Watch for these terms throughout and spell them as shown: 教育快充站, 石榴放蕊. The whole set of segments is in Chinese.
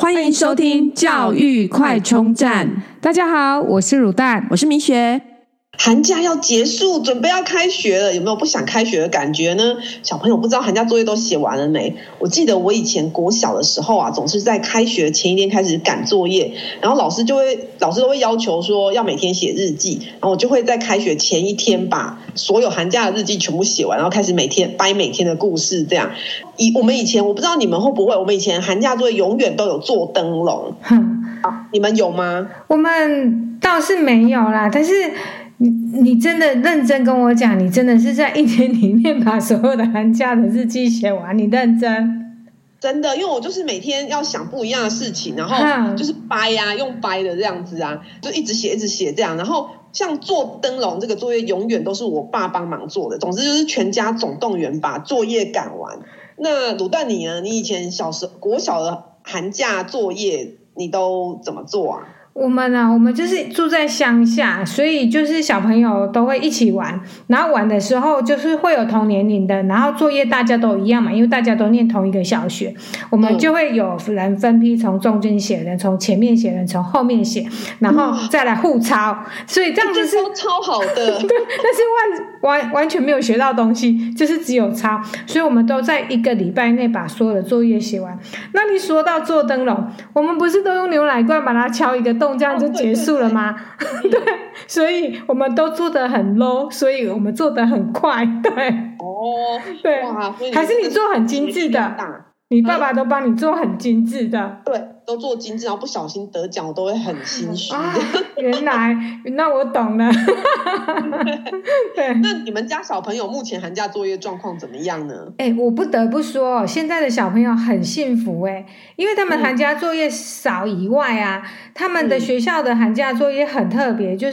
欢迎收听教育快充站。大家好，我是乳蛋，我是明雪。寒假要结束，准备要开学了，有没有不想开学的感觉呢？小朋友不知道寒假作业都写完了没？我记得我以前国小的时候啊，总是在开学前一天开始赶作业，然后老师都会要求说要每天写日记，然后我就会在开学前一天把所有寒假的日记全部写完，然后开始每天的故事这样。我们以前我不知道你们会不会，我们以前寒假作业永远都有做灯笼你们有吗？我们倒是没有啦，但是你真的认真跟我讲，你真的是在一天里面把所有的寒假的日记写完，你认真？真的，因为我就是每天要想不一样的事情，然后就是掰啊，用掰的这样子啊，就一直写这样。然后像做灯笼这个作业永远都是我爸帮忙做的，总之就是全家总动员把作业赶完。那卤蛋你呢？你以前国小的寒假作业你都怎么做啊？我们就是住在乡下，所以就是小朋友都会一起玩，然后玩的时候就是会有同年龄的，然后作业大家都一样嘛，因为大家都念同一个小学，我们就会有人分批从中间写人，从前面写人，从后面写，然后再来互抄，所以这样子是超好的。对，但是完全没有学到东西，就是只有抄，所以我们都在一个礼拜内把所有的作业写完。那你说到做灯笼，我们不是都用牛奶罐把它敲一个洞，这样就结束了吗？对，所以我们都做得很 low， 所以我们做得很快。对，哦，对，哇，还是你做很精致的，你爸爸都帮你做很精致的，对，都做精致，然后不小心得奖，我都会很心虚。啊，原来，那我懂了。对，那你们家小朋友目前寒假作业状况怎么样呢？我不得不说，现在的小朋友很幸福因为他们寒假作业少以外啊，他们的学校的寒假作业很特别，就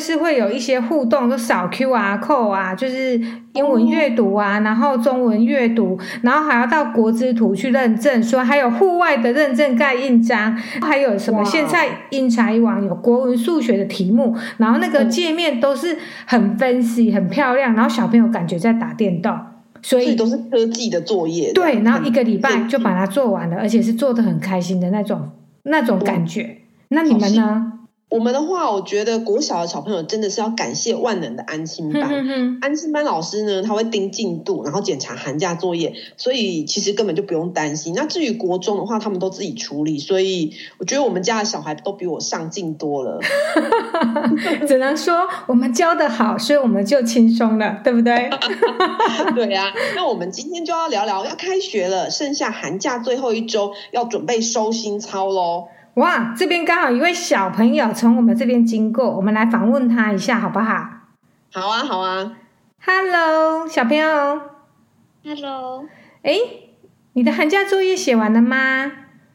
是会有一些互动，就扫 QR code 啊，就是英文阅读啊，然后中文阅读，然后还要到国资图去认证，说还有户外的认证盖印章，还有什么现在英才网有国文数学的题目，然后那个界面都是很 fancy 很漂亮，然后小朋友感觉在打电动。所以都是科技的作业。对，然后一个礼拜就把它做完了，而且是做得很开心的那种感觉。那你们呢？我们的话，我觉得国小的小朋友真的是要感谢万能的安心班。安心班老师呢，他会盯进度，然后检查寒假作业，所以其实根本就不用担心。那至于国中的话，他们都自己处理，所以我觉得我们家的小孩都比我上进多了。只能说我们教得好，所以我们就轻松了，对不对？对啊，那我们今天就要聊聊，要开学了，剩下寒假最后一周，要准备收心操咯。哇，这边刚好一位小朋友从我们这边经过，我们来访问他一下好不好？好啊，好啊。Hello， 小朋友。Hello。你的寒假作业写完了吗？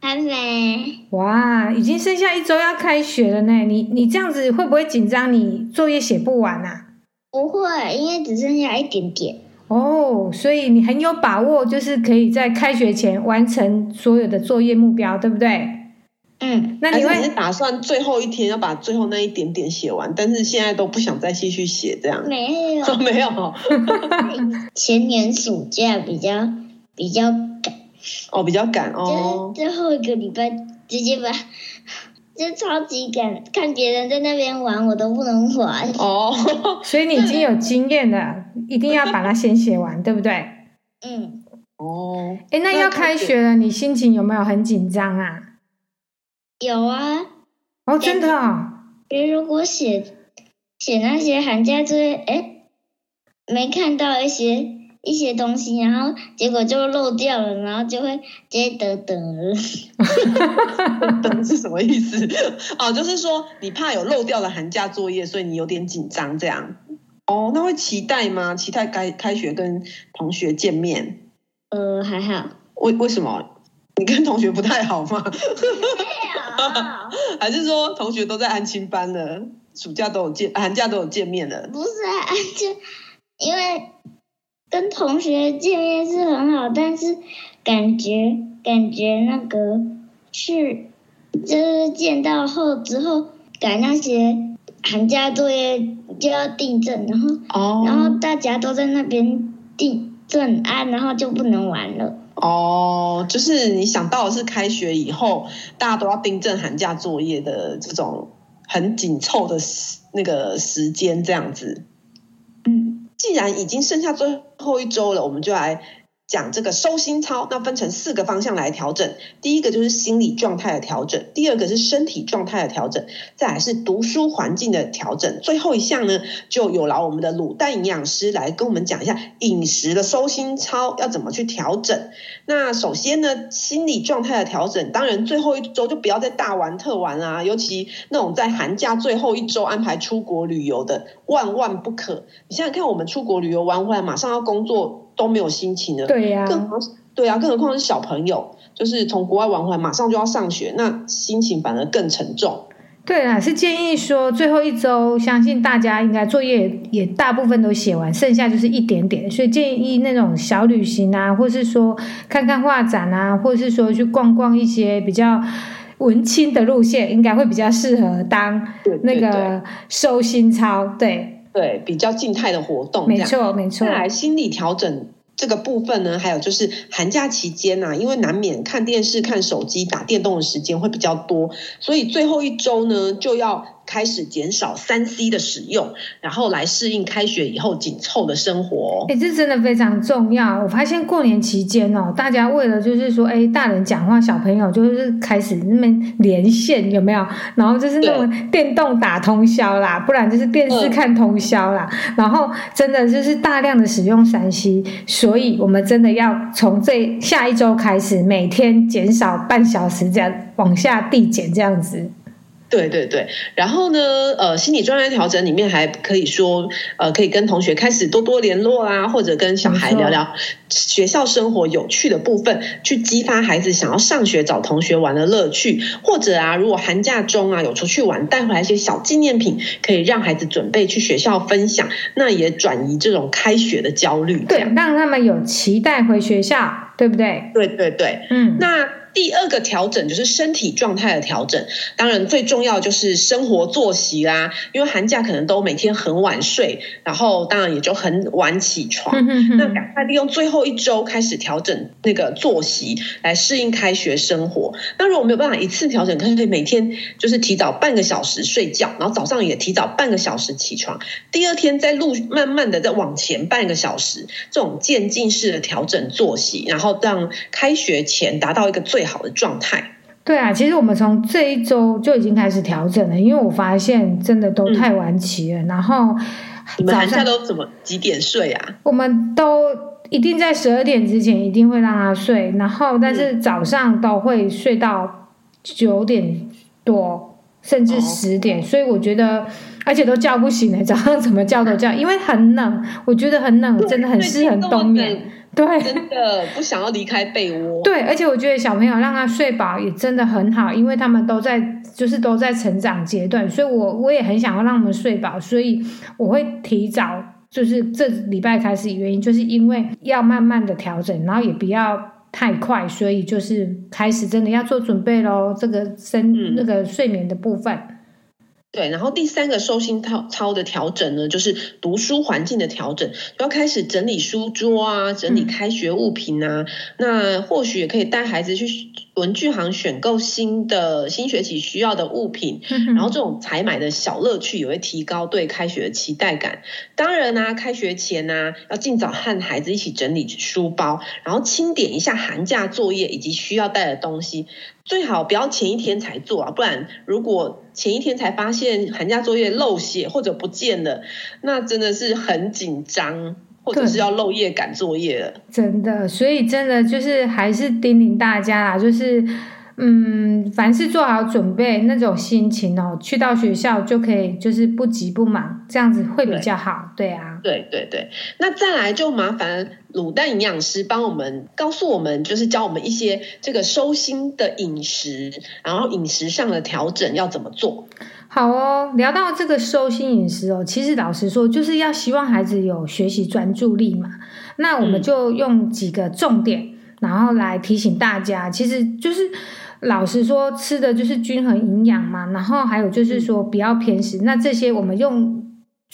还没。哇，已经剩下一周要开学了呢，你这样子会不会紧张？你作业写不完啊？不会，因为只剩下一点点。哦，所以你很有把握，就是可以在开学前完成所有的作业目标，对不对？那你是打算最后一天要把最后那一点点写完，但是现在都不想再继续写这样？没有，没有。前年暑假比较赶，比较赶哦，就是最后一个礼拜直接把，就超级赶，看别人在那边玩，我都不能玩。哦，所以你已经有经验了，一定要把它先写完，对不对？哦，那要开学了，你心情有没有很紧张啊？有啊，哦，真的啊！如果写那些寒假作业，没看到一些东西，然后结果就漏掉了，然后就会直接得了。得是什么意思？哦，就是说你怕有漏掉的寒假作业，所以你有点紧张这样。哦，那会期待吗？期待开学跟同学见面？还好。为什么？你跟同学不太好吗？还是说同学都在安亲班了，寒假都有见面了？不是啊，就因为跟同学见面是很好，但是感觉那个是就是见到后之后改那些寒假作业就要订正，然后大家都在那边订正啊，然后就不能玩了。哦，就是你想到的是开学以后大家都要订正寒假作业的这种很紧凑的那个时间这样子。嗯，既然已经剩下最后一周了，我们就来讲这个收心操。那分成4个方向来调整，第一个就是心理状态的调整，第二个是身体状态的调整，再来是读书环境的调整，最后一项呢就有劳我们的卤蛋营养师来跟我们讲一下饮食的收心操要怎么去调整。那首先呢，心理状态的调整，当然最后一周就不要再大玩特玩啦，尤其那种在寒假最后一周安排出国旅游的万万不可。你想想看，我们出国旅游玩回来马上要工作都没有心情了，对呀，更何况是小朋友，就是从国外玩回来马上就要上学，那心情反而更沉重。对啦，是建议说最后一周相信大家应该作业也大部分都写完，剩下就是一点点，所以建议那种小旅行啊，或是说看看画展啊，或是说去逛逛一些比较文青的路线，应该会比较适合当那个收心操。 对对，比较静态的活动，没错没错。再来心理调整这个部分呢，还有就是寒假期间啊，因为难免看电视、看手机、打电动的时间会比较多，所以最后一周呢，就要开始减少3C 的使用，然后来适应开学以后紧凑的生活。这真的非常重要。我发现过年期间哦，大家为了就是说，大人讲话，小朋友就是开始那么连线，有没有？然后就是那种电动打通宵啦，不然就是电视看通宵啦。然后真的就是大量的使用3C， 所以我们真的要从下一周开始，每天减少半小时这样往下递减这样子。对对对，然后呢，心理状态调整里面还可以说，可以跟同学开始多多联络啊，或者跟小孩聊聊学校生活有趣的部分，去激发孩子想要上学找同学玩的乐趣，或者啊，如果寒假中啊有出去玩，带回来一些小纪念品，可以让孩子准备去学校分享，那也转移这种开学的焦虑，对，让他们有期待回学校，对不对？对对对，嗯，那第二个调整就是身体状态的调整，当然最重要就是生活作息啦，因为寒假可能都每天很晚睡，然后当然也就很晚起床，那赶快利用最后一周开始调整那个作息来适应开学生活。那如果没有办法一次调整，可以每天就是提早半个小时睡觉，然后早上也提早半个小时起床，第二天再慢慢的再往前半个小时，这种渐进式的调整作息，然后让开学前达到一个最好的状态。对啊，其实我们从这一周就已经开始调整了，因为我发现真的都太晚起了，然后你们寒假都怎么几点睡啊？我们都一定在12点之前一定会让他睡，然后但是早上都会睡到9点多甚至10点、哦、所以我觉得而且都叫不醒了，早上怎么叫都叫，因为很冷，我觉得很冷真的很适合冬眠，对，真的不想要离开被窝。对，而且我觉得小朋友让他睡饱也真的很好，因为他们都在成长阶段，所以我也很想要让他们睡饱，所以我会提早，就是这礼拜开始，原因就是因为要慢慢的调整，然后也不要太快，所以就是开始真的要做准备咯，这个那个睡眠的部分。对，然后第3个收心操的调整呢，就是读书环境的调整，要开始整理书桌啊，整理开学物品啊，那或许也可以带孩子去文具行选购新学期需要的物品，然后这种采买的小乐趣也会提高对开学的期待感。当然啊，开学前啊，要尽早和孩子一起整理书包，然后清点一下寒假作业以及需要带的东西，最好不要前一天才做啊，不然如果前一天才发现寒假作业漏写或者不见了，那真的是很紧张，或者是要漏夜赶作业了，真的。所以真的就是还是叮咛大家啦，就是凡事做好准备，那种心情哦，去到学校就可以就是不急不忙，这样子会比较好。 对啊，对对对。那再来就麻烦卤蛋营养师帮我们告诉我们，就是教我们一些这个收心的饮食，然后饮食上的调整要怎么做。好哦，聊到这个收心饮食哦，其实老实说就是要希望孩子有学习专注力嘛，那我们就用几个重点然后来提醒大家。其实就是老实说吃的就是均衡营养嘛，然后还有就是说不要偏食，那这些我们用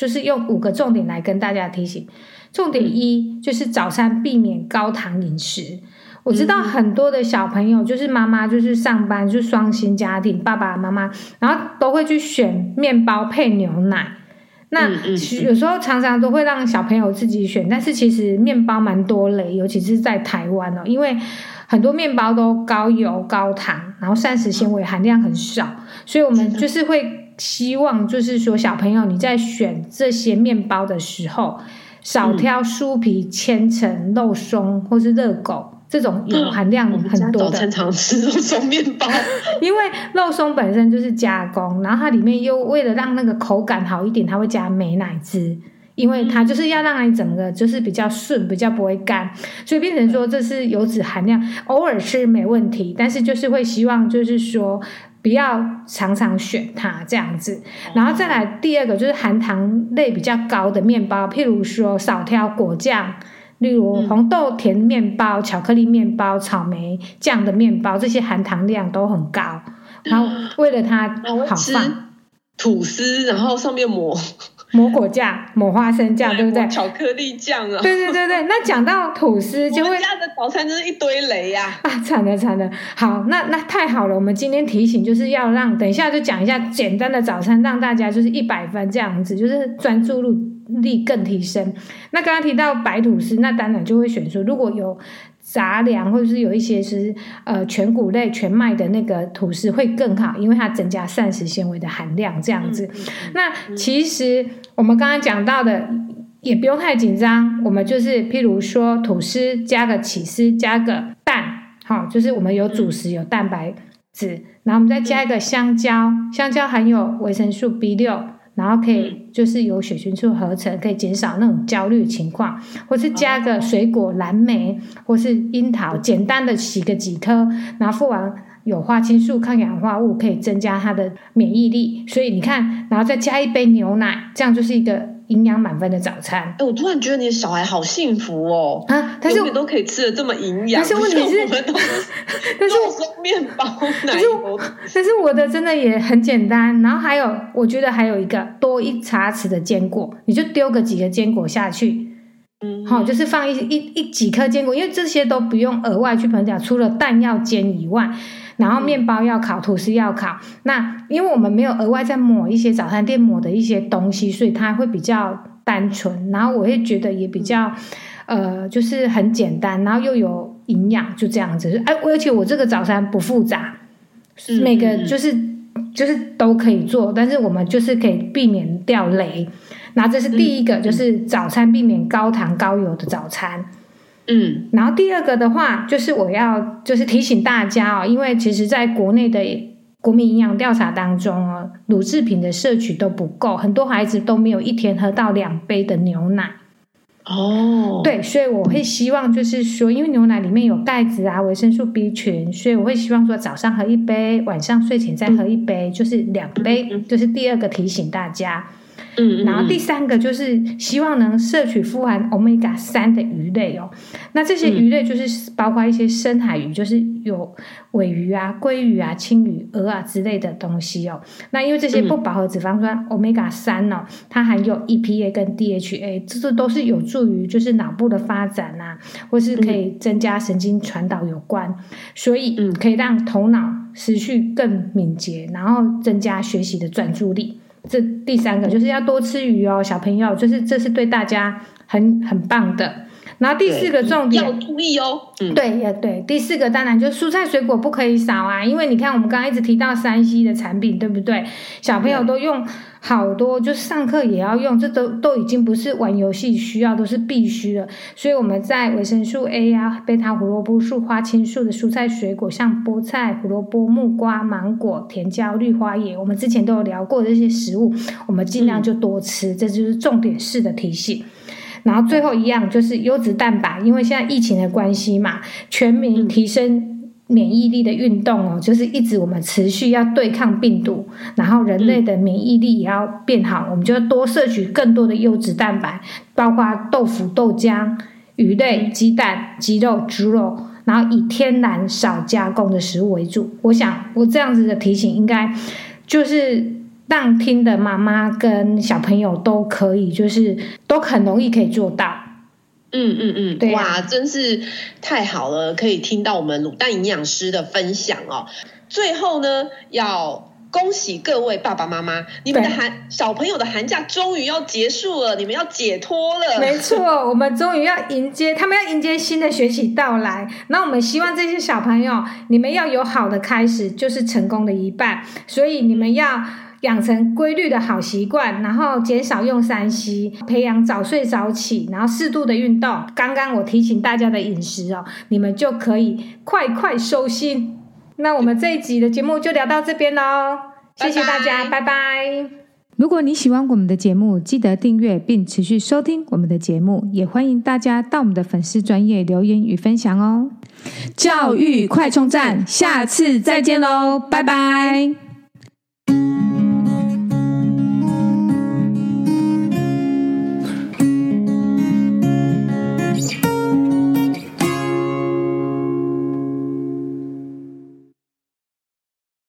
5个重点来跟大家提醒。重点1就是早餐避免高糖饮食，我知道很多的小朋友就是妈妈就是上班就是双薪家庭，爸爸妈妈然后都会去选面包配牛奶，那有时候常常都会让小朋友自己选，但是其实面包蛮多类，尤其是在台湾哦，因为很多面包都高油高糖，然后膳食纤维含量很少，所以我们就是会希望就是说小朋友你在选这些面包的时候少挑酥皮、千层、肉松或是热狗这种油含量很多的。我们家早餐常吃肉松面包因为肉松本身就是加工，然后它里面又为了让那个口感好一点它会加美乃滋，因为它就是要让你整个就是比较顺比较不会干，所以变成说这是油脂含量偶尔吃没问题，但是就是会希望就是说不要常常选它这样子。然后再来第二个就是含糖类比较高的面包，譬如说少挑果酱，例如红豆甜面包、巧克力面包、草莓酱的面包，这些含糖量都很高，然后为了它好放吐司，然后上面抹果酱、抹花生酱，对不对？巧克力酱啊！对对对对，那讲到吐司就会，我们家的早餐就是一堆雷呀！啊，惨了惨了！好，那太好了，我们今天提醒就是要让，等一下就讲一下简单的早餐，让大家就是100分这样子，就是专注力更提升。那刚刚提到白吐司，那当然就会选出如果有杂粮或者是有一些是全谷类全麦的那个吐司会更好，因为它增加膳食纤维的含量这样子。那其实我们刚刚讲到的也不用太紧张，我们就是譬如说吐司加个起司加个蛋，好，就是我们有主食有蛋白质，然后我们再加一个香蕉，香蕉含有维生素 B6，然后可以就是由血清素合成，可以减少那种焦虑情况，或是加个水果蓝莓或是樱桃，简单的洗个几颗，然后附完有花青素抗氧化物，可以增加它的免疫力，所以你看，然后再加一杯牛奶，这样就是一个营养满分的早餐。我突然觉得你的小孩好幸福哦！啊，但是我们都可以吃的这么营养，但是问题是，但是我面包奶油，但是我的真的也很简单。然后还有，我觉得还有一个多一茶匙的坚果，你就丢个几个坚果下去。好，就是放几颗坚果，因为这些都不用额外去烹调，除了蛋要煎以外，然后面包要烤，吐司要烤。那因为我们没有额外再抹一些早餐店抹的一些东西，所以它会比较单纯，然后我会觉得也比较就是很简单，然后又有营养，就这样子。哎，而且我这个早餐不复杂，每个就是都可以做，但是我们就是可以避免掉雷。那这是第一个，就是早餐避免高糖高油的早餐。然后第二个的话，就是我要就是提醒大家哦，因为其实在国内的国民营养调查当中哦，乳制品的摄取都不够，很多孩子都没有一天喝到2杯的牛奶。哦，对，所以我会希望就是说，因为牛奶里面有钙质啊、维生素 B 群，所以我会希望说早上喝1杯，晚上睡前再喝1杯，就是2杯，就是第二个提醒大家。然后第三个就是希望能摄取富含 Omega-3 的鱼类哦。那这些鱼类就是包括一些深海鱼，就是有鮪鱼啊、鲑鱼啊、青鱼、鹅啊之类的东西哦。那因为这些不饱和脂肪酸 Omega-3 哦，它含有 EPA 跟 DHA， 这都是有助于就是脑部的发展啊，或是可以增加神经传导有关，所以可以让头脑思绪更敏捷，然后增加学习的专注力。这第三个就是要多吃鱼哦，小朋友，就是这是对大家很棒的。然后第四个重点要注意哦，对呀对，第四个当然就是蔬菜水果不可以少啊，因为你看我们刚刚一直提到3C 的产品，对不对？小朋友都用好多，就上课也要用，这都已经不是玩游戏需要，都是必须了。所以我们在维生素 A 啊、贝塔胡萝卜素、花青素的蔬菜水果，像菠菜、胡萝卜、木瓜、芒果、甜椒、绿花椰，我们之前都有聊过这些食物，我们尽量就多吃，这就是重点式的提醒。然后最后一样就是优质蛋白，因为现在疫情的关系嘛，全民提升免疫力的运动哦，就是一直我们持续要对抗病毒，然后人类的免疫力也要变好，我们就要多摄取更多的优质蛋白，包括豆腐、豆浆、鱼类、鸡蛋、鸡肉、猪肉，然后以天然少加工的食物为主。我想我这样子的提醒应该就是让听的妈妈跟小朋友都可以，就是都很容易可以做到。对啊，哇，真是太好了，可以听到我们卤蛋营养师的分享哦。最后呢，要恭喜各位爸爸妈妈，你们的小朋友的寒假终于要结束了，你们要解脱了。没错，我们终于要迎接，他们要迎接新的学期到来。那我们希望这些小朋友，你们要有好的开始，就是成功的一半。所以你们要养成规律的好习惯，然后减少用3C，培养早睡早起，然后适度的运动。刚刚我提醒大家的饮食哦，你们就可以快快收心。那我们这一集的节目就聊到这边喽，谢谢大家，拜拜。如果你喜欢我们的节目，记得订阅并持续收听我们的节目，也欢迎大家到我们的粉丝专页留言与分享哦。教育快充站，下次再见喽，拜拜。